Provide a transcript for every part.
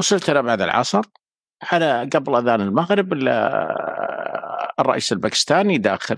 وصلت أنا بعد العصر على قبل أذان المغرب، الرئيس الباكستاني داخل.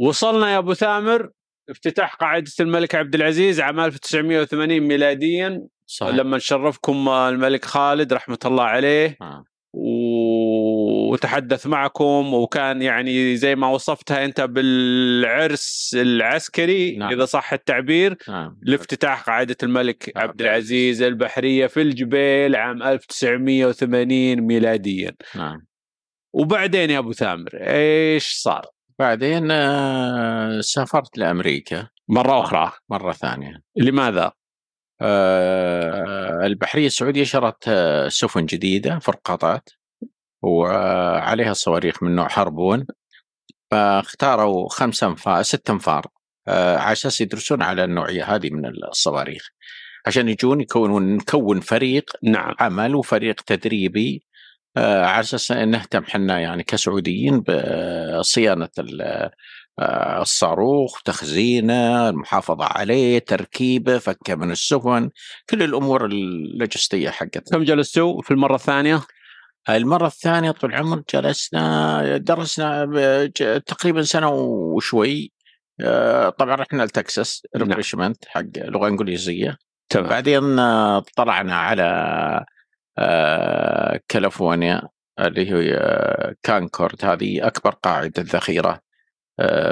وصلنا يا أبو ثامر افتتاح قاعدة الملك عبد العزيز عام 1980 ميلاديا، صحيح. لما شرفكم الملك خالد رحمة الله عليه وتحدث معكم، وكان يعني زي ما وصفتها أنت بالعرس العسكري، نعم. إذا صح التعبير، نعم. لافتتاح قاعدة الملك عبد العزيز البحرية في الجبيل عام 1980 ميلاديا، نعم. وبعدين يا أبو ثامر إيش صار؟ بعدين سافرت لأمريكا مرة أخرى، مرة ثانية. لماذا؟ البحرية السعودية شرت سفن جديدة فرقاطات وعليها صواريخ من نوع حربون، فاختاروا 6 أنفار على أساس يدرسون على النوعية هذه من الصواريخ عشان يجون نكون فريق، نعم. عمل وفريق تدريبي على أساس نهتم حنا يعني كسعوديين بصيانة الصاروخ، تخزينه، المحافظة عليه، تركيبه، فكه من السفن، كل الأمور اللوجستية حقتها. كم جلستوا في المرة الثانية؟ المرة الثانية طول العمر جلسنا درسنا تقريبا سنة وشوي، طبعا رحنا لتكساس ريفرشمنت حق لغة إنجليزية، تمام. بعدين طلعنا على كاليفورنيا اللي هي كونكورد، هذه أكبر قاعدة ذخيرة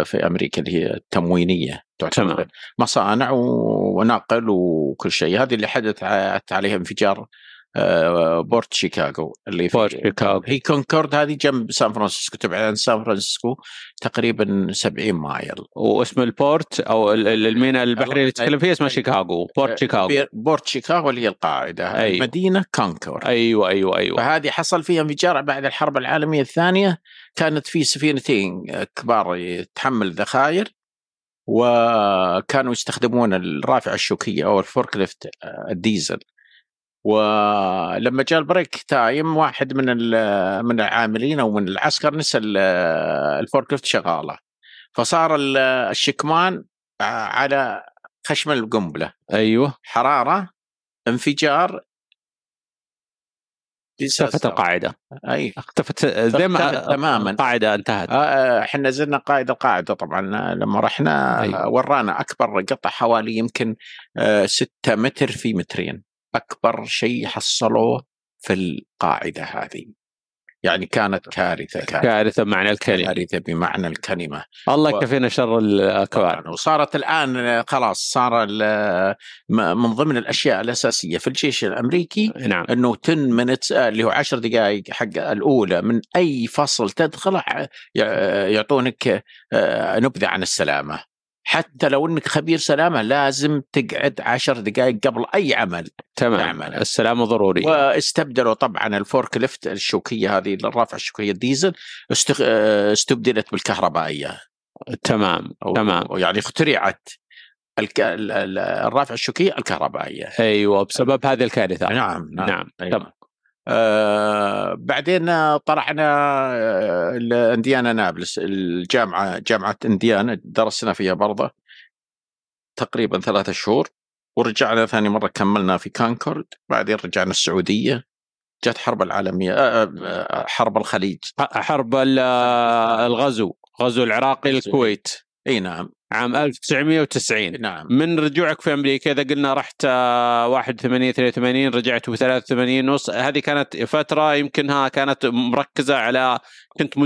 في أمريكا اللي هي التموينية، تعتبر مصانع وناقل وكل شيء. هذه اللي حدث عليها انفجار بورت شيكاغو اللي في شيكاغو. هي كونكورد هذه جنب سان فرانسيسكو، تبعد عن سان فرانسيسكو تقريبا 70 مايل، واسم البورت او الميناء البحري اللي تتكلم فيه اسمه شيكاغو، بورت شيكاغو. بورت شيكاغو اللي هي القاعده، أيوة. مدينه كونكورد، ايوه ايوه ايوه. فهذه حصل فيها انفجار بعد الحرب العالميه الثانيه، كانت في سفينتين كبار يتحمل ذخائر، وكانوا يستخدمون الرافعه الشوكيه او الفوركليفت الديزل. ولما جاء البريك تايم واحد من العاملين او من العسكر نسى الفوركليفت شغاله، فصار الشكمان على خشم القنبله، ايوه، حراره، انفجار، اختفت القاعده، اي اختفت زي ما تماما القاعده انتهت. احنا زلنا القاعده طبعا لما رحنا، أيوة. ورانا اكبر قطع حوالي يمكن 6 متر في 2 متر، أكبر شيء حصلوه في القاعدة هذه، يعني كانت كارثة بمعنى الكلمة، كارثة بمعنى الكلمة. الله يكفينا شر الكوارث. وصارت الآن خلاص صار من ضمن الأشياء الأساسية في الجيش الأمريكي، نعم. أنه 10 minutes اللي هو 10 دقائق حق الأولى من أي فصل تدخل يعطونك نبذة عن السلامة، حتى لو انك خبير سلامه لازم تقعد 10 دقائق قبل اي عمل، تمام. السلامه ضروري. واستبدلوا طبعا الفوركليفت الشوكيه هذه الرافعه الشوكيه الديزل استبدلت بالكهربائيه، تمام تمام. يعني اخترعت الرافعه الشوكيه الكهربائيه، ايوه، بسبب هذه الكارثه، نعم نعم, نعم. أيوة. تمام. بعدين طلعنا لإنديانا نابلس، جامعة إنديانا، درسنا فيها برضه تقريبا 3 شهور، ورجعنا ثاني مرة كملنا في كونكورد، بعدين رجعنا السعودية. جت حرب العالمية، حرب الخليج، حرب غزو العراق للكويت، اي نعم، عام 1990، نعم. من رجوعك في أمريكا إذا قلنا رحت 81 82 رجعت 83 ونص، هذه كانت فترة يمكنها كانت مركزة على، كنت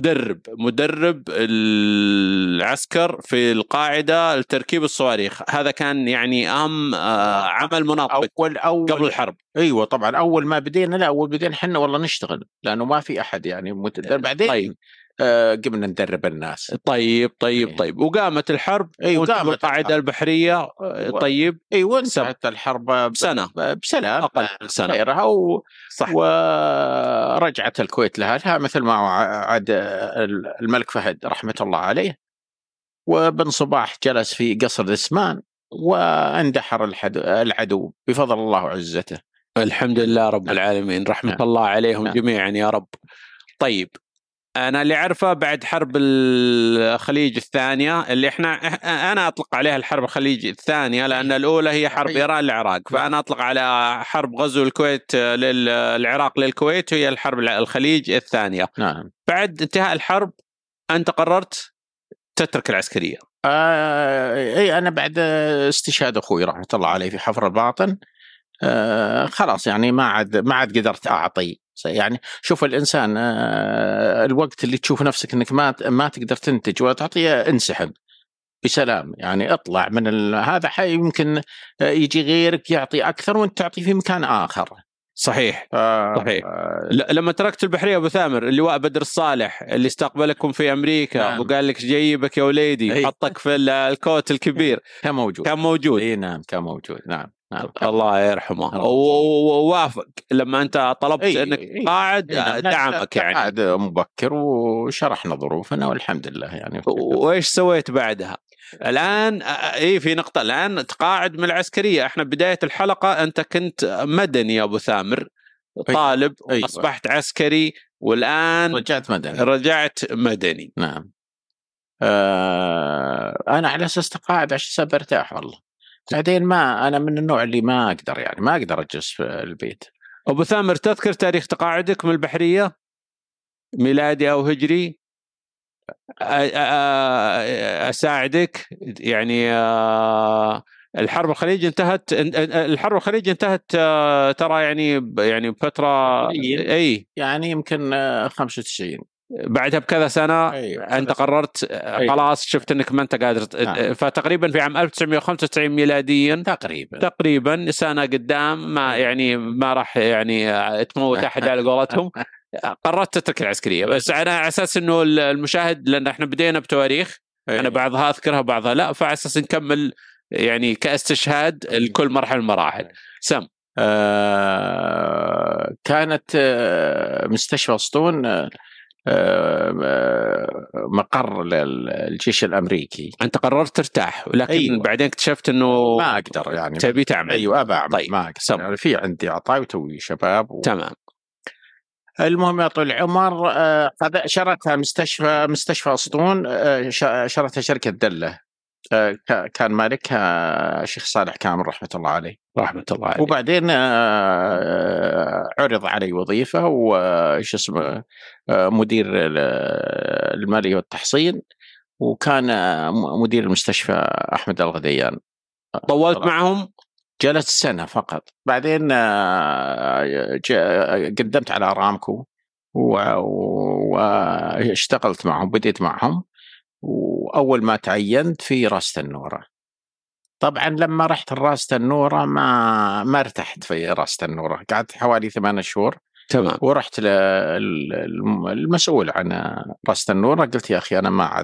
مدرب العسكر في القاعدة لتركيب الصواريخ، هذا كان يعني أهم عمل مناطق قبل الحرب، أيوة طبعا. أول ما بدينا، لا أول بدينا حنا والله نشتغل لأنه ما في أحد يعني متدرب، بعدين طيب. قمنا ندرب الناس، طيب. وقامت الحرب، ايوه، قامت القاعده البحريه، طيب، ايوه، انتهت الحرب بسنه اقل من سنه، ورجعت الكويت لها مثل ما بعد الملك فهد رحمة الله عليه. وبن صباح جلس في قصر دسمان واندحر العدو بفضل الله وعزته. الحمد لله رب العالمين، رحمة الله عليهم جميعا يا رب. طيب أنا اللي عرفه بعد حرب الخليج الثانية اللي أنا أطلق عليها الحرب الخليج الثانية، لأن الأولى هي حرب إيران العراق، فأنا أطلق على حرب غزو الكويت للعراق للكويت هي الحرب الخليج الثانية. نعم. بعد انتهاء الحرب أنت قررت تترك العسكرية. أي أنا بعد استشهاد أخوي رحمة الله عليه في حفر الباطن خلاص يعني ما عاد قدرت أعطي. يعني شوف الإنسان الوقت اللي تشوف نفسك أنك ما تقدر تنتج ولا تعطيه انسحب بسلام، يعني اطلع من هذا حي يمكن يجي غيرك يعطي أكثر وانت تعطي في مكان آخر. صحيح صحيح. لما تركت البحرية أبو ثامر اللواء بدر الصالح اللي استقبلكم في أمريكا وقال لك جيبك يا وليدي، حطك في الكوت الكبير، كان موجود كان موجود. نعم. الله يرحمه ووافق لما أنت طلبت أنك قاعد دعمك يعني. قاعد مبكر وشرحنا ظروفنا والحمد لله يعني. وإيش سويت بعدها؟ الآن في نقطة، الآن تقاعد من العسكرية. إحنا بداية الحلقة أنت كنت مدني يا أبو ثامر، طالب أصبحت عسكري والآن رجعت مدني. نعم. أنا على أساس تقاعد عشان برتاح والله. بعدين أنا من النوع اللي ما أقدر أجلس في البيت. أبو ثامر تذكر تاريخ تقاعدك من البحرية؟ ميلادي أو هجري؟ أساعدك يعني. الحرب الخليج انتهت ترى يعني بفترة أي يعني يمكن 95 بعدها بكذا سنة. أيوة. أنت قررت. أيوة. خلاص شفت أنك ما أنت قادر. نعم. فتقريبا في عام 1995 ميلاديا تقريبا سنة قدام ما راح يعني تموت أحد على قولتهم. قررت تترك العسكرية. بس أنا على أساس أنه المشاهد، لأن إحنا بدينا بتواريخ. أيوة. أنا بعضها أذكرها بعضها لا، فعلى أساس نكمل يعني كاستشهاد لكل مرحلة من المراحل. سم كانت مستشفى أسطون مقر للجيش الأمريكي. أنت قررت ترتاح ولكن بعدين اكتشفت أنه ما أقدر يعني تبي تعمل. أيوة أبا أعمل. طيب. ما أقدر يعني في عندي عطاي وتوي شباب تمام. المهم يا طول العمر شرتها مستشفى أسطون، شرتها شركة دلة، كان مالكها شيخ صالح كامل رحمة الله عليه. وبعدين عرض علي وظيفة وش اسمه مدير المالية والتحصين، وكان مدير المستشفى أحمد الغديان. طولت معهم؟ جلست سنة فقط. بعدين قدمت على أرامكو واشتغلت معهم، بديت معهم. وأول ما تعينت في رأس النورة. طبعا لما رحت رأس النورة ما ارتحت في رأس النورة، قعدت حوالي 8 شهور. تمام. ورحت للمسؤول عن رأس النورة قلت يا أخي أنا ما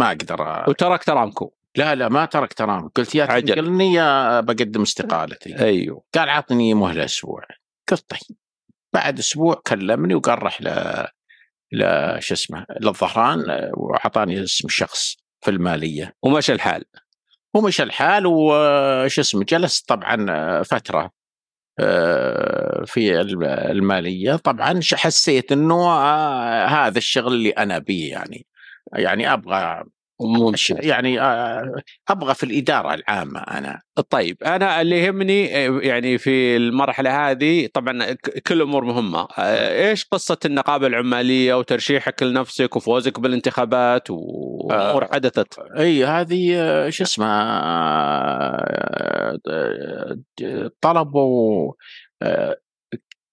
أقدر. وتركت أرامكو؟ لا ما تركت أرامكو، قلت يا تنقلني يا بقدم استقالتي. أيوه. قال عطني مهلة أسبوع. قلت طيب. بعد أسبوع كلمني وقال راح للظهران وعطاني اسم شخص في المالية. ومشى الحال جلست طبعا فترة في المالية. طبعا حسيت انه هذا الشغل اللي انا بيه يعني ابغى يعني ابغى في الإدارة العامة انا. طيب انا اللي يهمني يعني في المرحلة هذه طبعا كل امور مهمة، ايش قصة النقابة العمالية وترشيحك لنفسك وفوزك بالانتخابات وامور حدثت؟ اي هذه طلبوا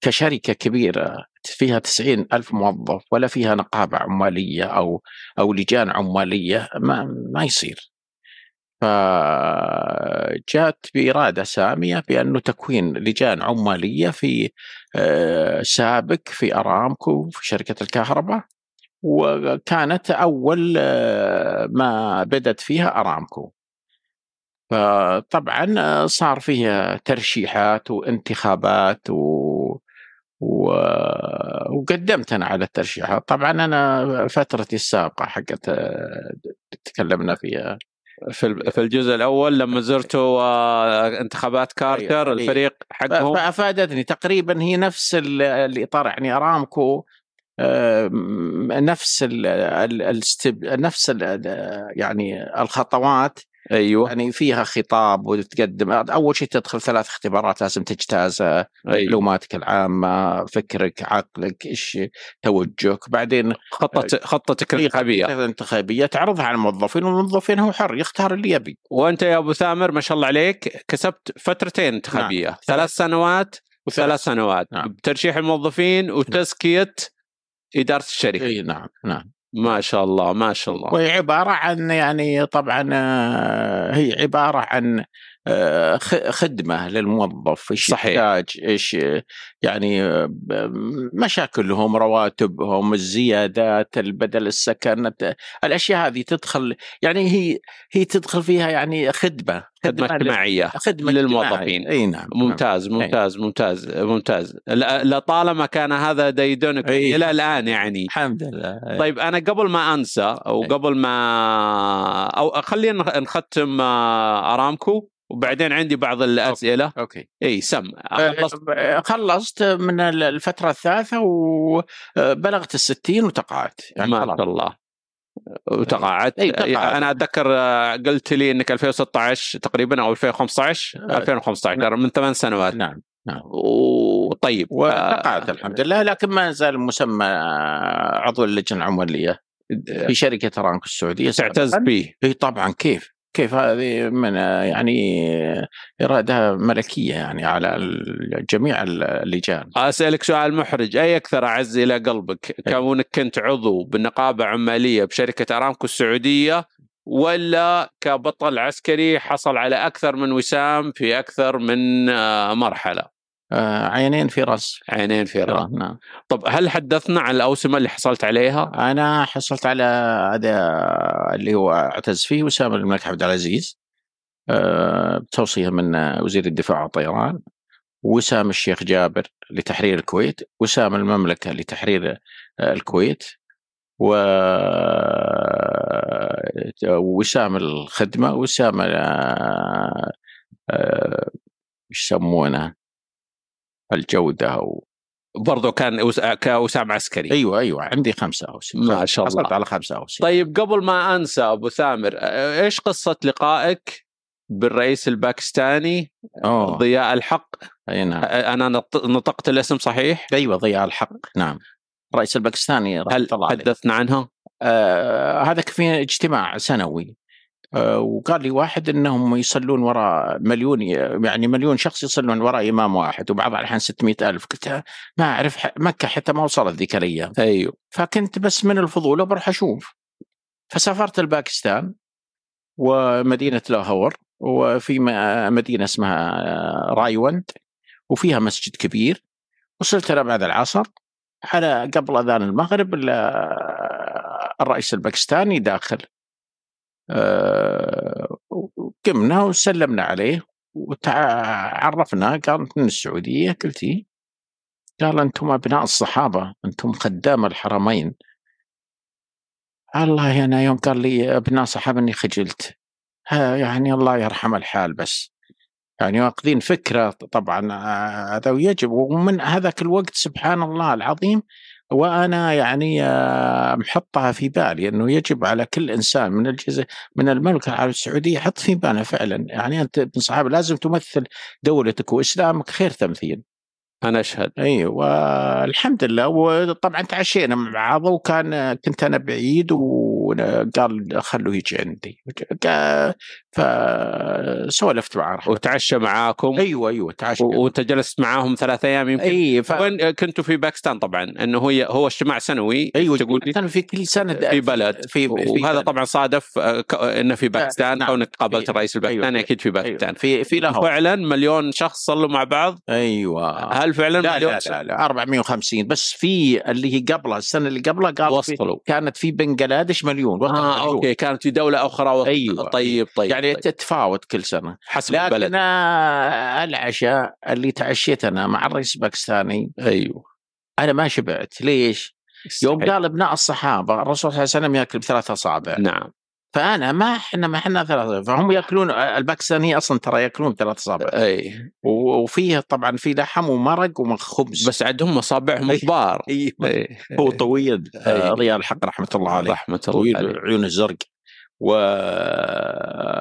كشركة كبيرة فيها 90,000 موظف ولا فيها نقابة عمالية أو لجان عمالية، ما يصير. فجاءت بإرادة سامية بأنه تكوين لجان عمالية في سابك، في أرامكو، في شركة الكهرباء. وكانت أول ما بدت فيها أرامكو. فطبعا صار فيها ترشيحات وانتخابات وقدمت أنا على الترشيحات. طبعا أنا فترتي السابقة حقت تكلمنا فيها في الجزء الأول لما زرتوا انتخابات كارتر. أيوة. الفريق حقهم فأفادتني تقريبا هي نفس اللي طرحني أرامكو، نفس يعني الخطوات. أيوة. يعني فيها خطاب وتقدم، أول شيء تدخل 3 اختبارات لازم تجتازها. أيوة. معلوماتك العامة، فكرك، عقلك، إيش توجهك، بعدين خطتك الانتخابية تعرضها على الموظفين، والموظفين هو حر يختار اللي يبي. وأنت يا أبو ثامر ما شاء الله عليك كسبت فترتين انتخابية. نعم. 3 سنوات و3 سنوات. نعم. بترشيح الموظفين وتزكية إدارة الشركة. أي نعم نعم، ما شاء الله ما شاء الله. وهي عبارة عن يعني طبعا هي عبارة عن خدمة للموظف، ايش يحتاج، ايش يعني مشاكلهم، رواتبهم، الزيادات، البدل، السكن، الاشياء هذه تدخل يعني هي تدخل فيها يعني خدمة اجتماعية، خدمة للموظفين. اي نعم ممتاز ممتاز ممتاز ممتاز. لطالما كان هذا ديدنك الى الان يعني الحمد لله. طيب انا قبل ما انسى او قبل ما او خلينا نختم ارامكو وبعدين عندي بعض الأسئلة. أوكي. إيه سم خلصت من الفترة الثالثة وبلغت 60 وتقاعدت. يعني ما شاء الله وتقاعدت. أنا أتذكر قلت لي أنك 2016 تقريبا أو 2015 من 8 سنوات. نعم نعم. وطيب وتقاعدت الحمد لله، لكن ما زال مسمى عضو اللجنة العمالية في شركة أرامكو السعودية. تعتز به؟ إيه طبعا. كيف هذه من يعني إرادة ملكية يعني على جميع اللجان. أسألك سؤال محرج، أي أكثر أعز إلى قلبك، كونك كنت عضو بالنقابة عمالية بشركة أرامكو السعودية، ولا كبطل عسكري حصل على أكثر من وسام في أكثر من مرحلة؟ عينين في رأس. عينين في رأس. نعم. طب هل حدثنا عن الأوسمة اللي حصلت عليها؟ أنا حصلت على هذا اللي هو اعتز فيه وسام الملك عبدالعزيز بتوصية من وزير الدفاع والطيران، وسام الشيخ جابر لتحرير الكويت، وسام المملكة لتحرير الكويت، وسام الخدمة، وسام يسمونه الجودة، وبرضه كان كوسام عسكري. أيوة عندي 5 أوسمة. ما شاء الله حصلت على 5 أوسمة. طيب قبل ما أنسى أبو ثامر، إيش قصة لقائك بالرئيس الباكستاني ضياء الحق؟ أي نعم. أنا نطقت الاسم صحيح؟ أيوة ضياء الحق. نعم الرئيس الباكستاني. هل حدثنا عنها؟ هذا في اجتماع سنوي، وقال لي واحد انهم يصلون وراء مليون، يعني مليون شخص يصلون وراء امام واحد، وبعض الاحيان 600,000. قلت ما اعرف مكه حتى ما وصلت ذيك الايام. ايوه. فكنت بس من الفضول بروح اشوف، فسافرت الباكستان ومدينه لاهاور، وفي مدينه اسمها رايوند وفيها مسجد كبير. وصلت انا بعد العصر على قبل اذان المغرب، الرئيس الباكستاني داخل، قمنا وسلمنا عليه وتعرفنا. قالت من السعودية؟ قلت إيه. قال أنتم أبناء الصحابة، أنتم خدام الحرمين. الله، أنا يوم قال لي أبناء صحابة أني خجلت، يعني الله يرحم الحال، بس يعني واخذين فكرة طبعا هذا ويجب. ومن هذاك الوقت سبحان الله العظيم وأنا يعني محطها في بالي أنه يجب على كل إنسان من المملكة العربية السعودية يحط في باله فعلا، يعني أنت ابن صحابة لازم تمثل دولتك وإسلامك خير تمثيل. أنا أشهد. أيوة والحمد لله. وطبعا تعشينا مع بعض، كنت أنا بعيد وقال خلوه يجي عندي، فسولفت معه وتعشى معاكم. أيوة تعشى، وتجلست معاهم 3 أيام يمكن. أيوة وين كنتوا في باكستان طبعا، أنه هو اجتماع سنوي. أيوة تقول في كل سنة في بلد وهذا طبعا صادف أنه في باكستان. نعم. كونك قابلت الرئيس الباكستاني. أيوة. أكيد في باكستان. أيوة. في لاهور فعلا مليون شخص صلوا مع بعض. أيوة. هل فعلا؟ لا 450 بس. في اللي هي قبلها السنة اللي قبلها قالوا كانت في بنغلادش مليون. أوكي كانت في دولة أخرى. أيوة. طيب يعني تتفاوت كل سنة حسب البلد. لكن العشاء اللي تعشيت أنا مع الرئيس الباكستاني. أيوه أنا ما شبعت. ليش؟ يوم قال ابناء الصحابة الرسول صلى الله عليه وسلم يأكل بثلاث أصابع. نعم. فأنا ما إحنا ثلاثة، فهم يأكلون الباكستانيين أصلا ترى يأكلون ثلاث أصابع. أي. وفيه طبعا في لحم ومرق وخبز. بس عندهم أصابعهم كبار. أي. هو طويل ضياء الحق رحمة الله عليه. رحمة الله عليه. عيون الزرق.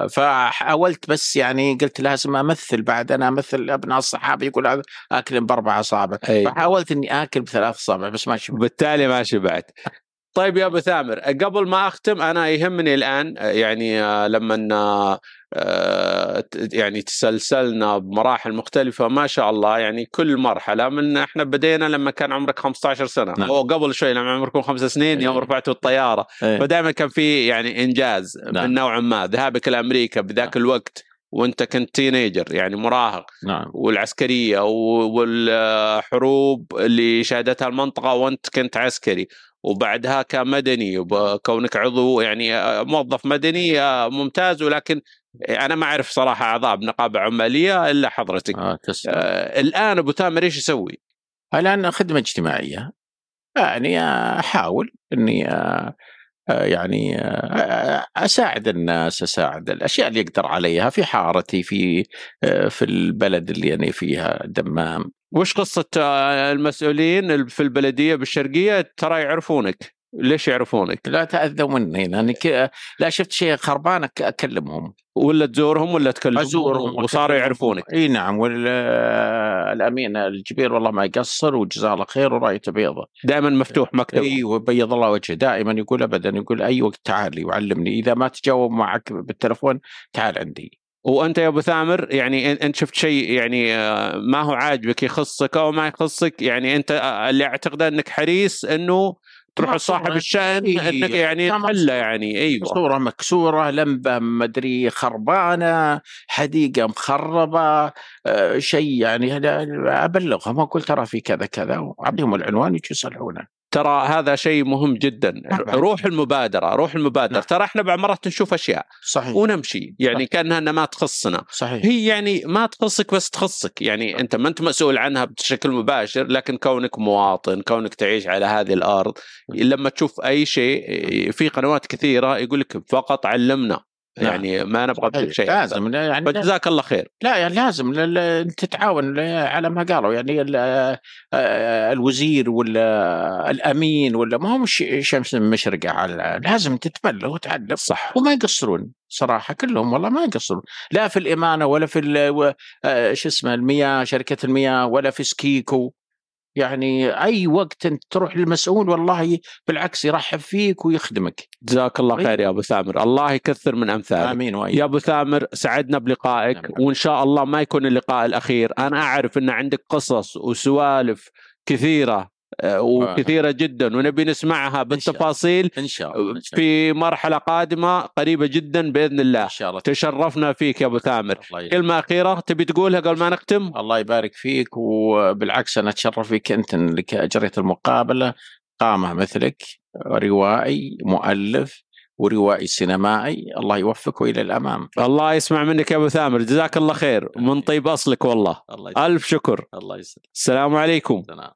فحاولت بس يعني قلت لازم امثل، بعد انا امثل ابناء الصحابه يقول هذا اكل باربع اصابع، فحاولت اني اكل بثلاث اصابع بس ما شبعت، بالتالي ما شبعت. طيب يا ابو ثامر، قبل ما اختم انا يهمني الان يعني لما يعني تسلسلنا بمراحل مختلفة ما شاء الله، يعني كل مرحلة من احنا بدينا لما كان عمرك 15 سنة نعم. أو قبل شوي لما عمركم 5 سنين يوم رفعتوا الطيارة فدائما كان في يعني إنجاز نعم. من نوع ما ذهابك لأمريكا بذاك نعم. الوقت وانت كنت تينيجر يعني مراهق نعم. والعسكرية والحروب اللي شهدتها المنطقة وانت كنت عسكري، وبعدها كمدني وكونك عضو يعني موظف مدني ممتاز، ولكن أنا ما أعرف صراحة أعضاء بنقابة عمالية إلا حضرتك. الآن أبو ثامر إيش يسوي؟ الآن خدمة اجتماعية، يعني أحاول أني يعني أساعد الناس، أساعد الأشياء اللي أقدر عليها في حارتي في البلد اللي أنا فيها الدمام. وش قصة المسؤولين في البلدية بالشرقية؟ ترى يعرفونك، ليش يعرفونك؟ لا تأذوا مني، لأني لا شفت شيء خربان أكلمهم. ولا تزورهم ولا تكلمهم؟ أزورهم وصاروا يعرفونك. اي نعم، والأمين الجبير والله ما يقصر وجزاه الله خير ورايته بيضة، دائما مفتوح مكتبه. اي وبيض الله وجهه، دائما يقول أبدا يقول أي وقت تعال لي وعلمني، إذا ما تجاوب معك بالتلفون تعال عندي. وأنت يا أبو ثامر يعني أنت شفت شيء يعني ما هو عاجبك يخصك أو ما يخصك، يعني أنت اللي أعتقد أنك حريص أنه تروح صاحب الشأن انك يعني حله، يعني ايوه صوره مكسوره، لمبه مدري خربانه، حديقه مخربه، شيء يعني ابلغهم اقول ترى في كذا كذا واعطيهم العنوان يجوا يصلحونه. ترى هذا شيء مهم جدا، روح المبادره، روح المبادره. ترى احنا بعض مرات نشوف اشياء صحيح ونمشي يعني صحيح. كانها ما تخصنا صحيح. هي يعني ما تخصك بس تخصك، يعني انت ما انت مسؤول عنها بشكل مباشر، لكن كونك مواطن، كونك تعيش على هذه الارض، لما تشوف اي شيء في قنوات كثيره يقول لك فقط علمنا يعني ما نبغى شيء، لازم يعني جزاك الله خير. لا يعني لازم تتعاون على ما قالوا، يعني الوزير ولا الامين ولا ما هم شمس المشرقه، على لازم تتبلغ وتعلم صح. وما يقصرون صراحه كلهم، والله ما يقصرون، لا في الامانه ولا في شو اسمه المياه، شركه المياه، ولا في سكيكو. يعني أي وقت أنت تروح للمسؤول والله بالعكس يرحب فيك ويخدمك. جزاك الله خير يا أبو ثامر، الله يكثر من أمثالك. آمين وإياك. يا أبو ثامر سعدنا بلقائك آمين. وإن شاء الله ما يكون اللقاء الأخير، أنا أعرف أن عندك قصص وسوالف كثيرة وكثيرة جدا ونبي نسمعها بالتفاصيل إن شاء الله. في مرحلة قادمة قريبة جدا بإذن الله إن شاء الله. تشرفنا فيك يا أبو ثامر، كلمة أخيرة تبي تقولها قبل ما نختم؟ الله يبارك فيك، وبالعكس أنا أتشرف فيك أنت اللي أجريت المقابلة، قامة مثلك، روائي، مؤلف وروائي سينمائي، الله يوفقه إلى الأمام. الله يسمع منك يا أبو ثامر، جزاك الله خير من طيب أصلك والله، ألف شكر. الله يسلمك. السلام عليكم.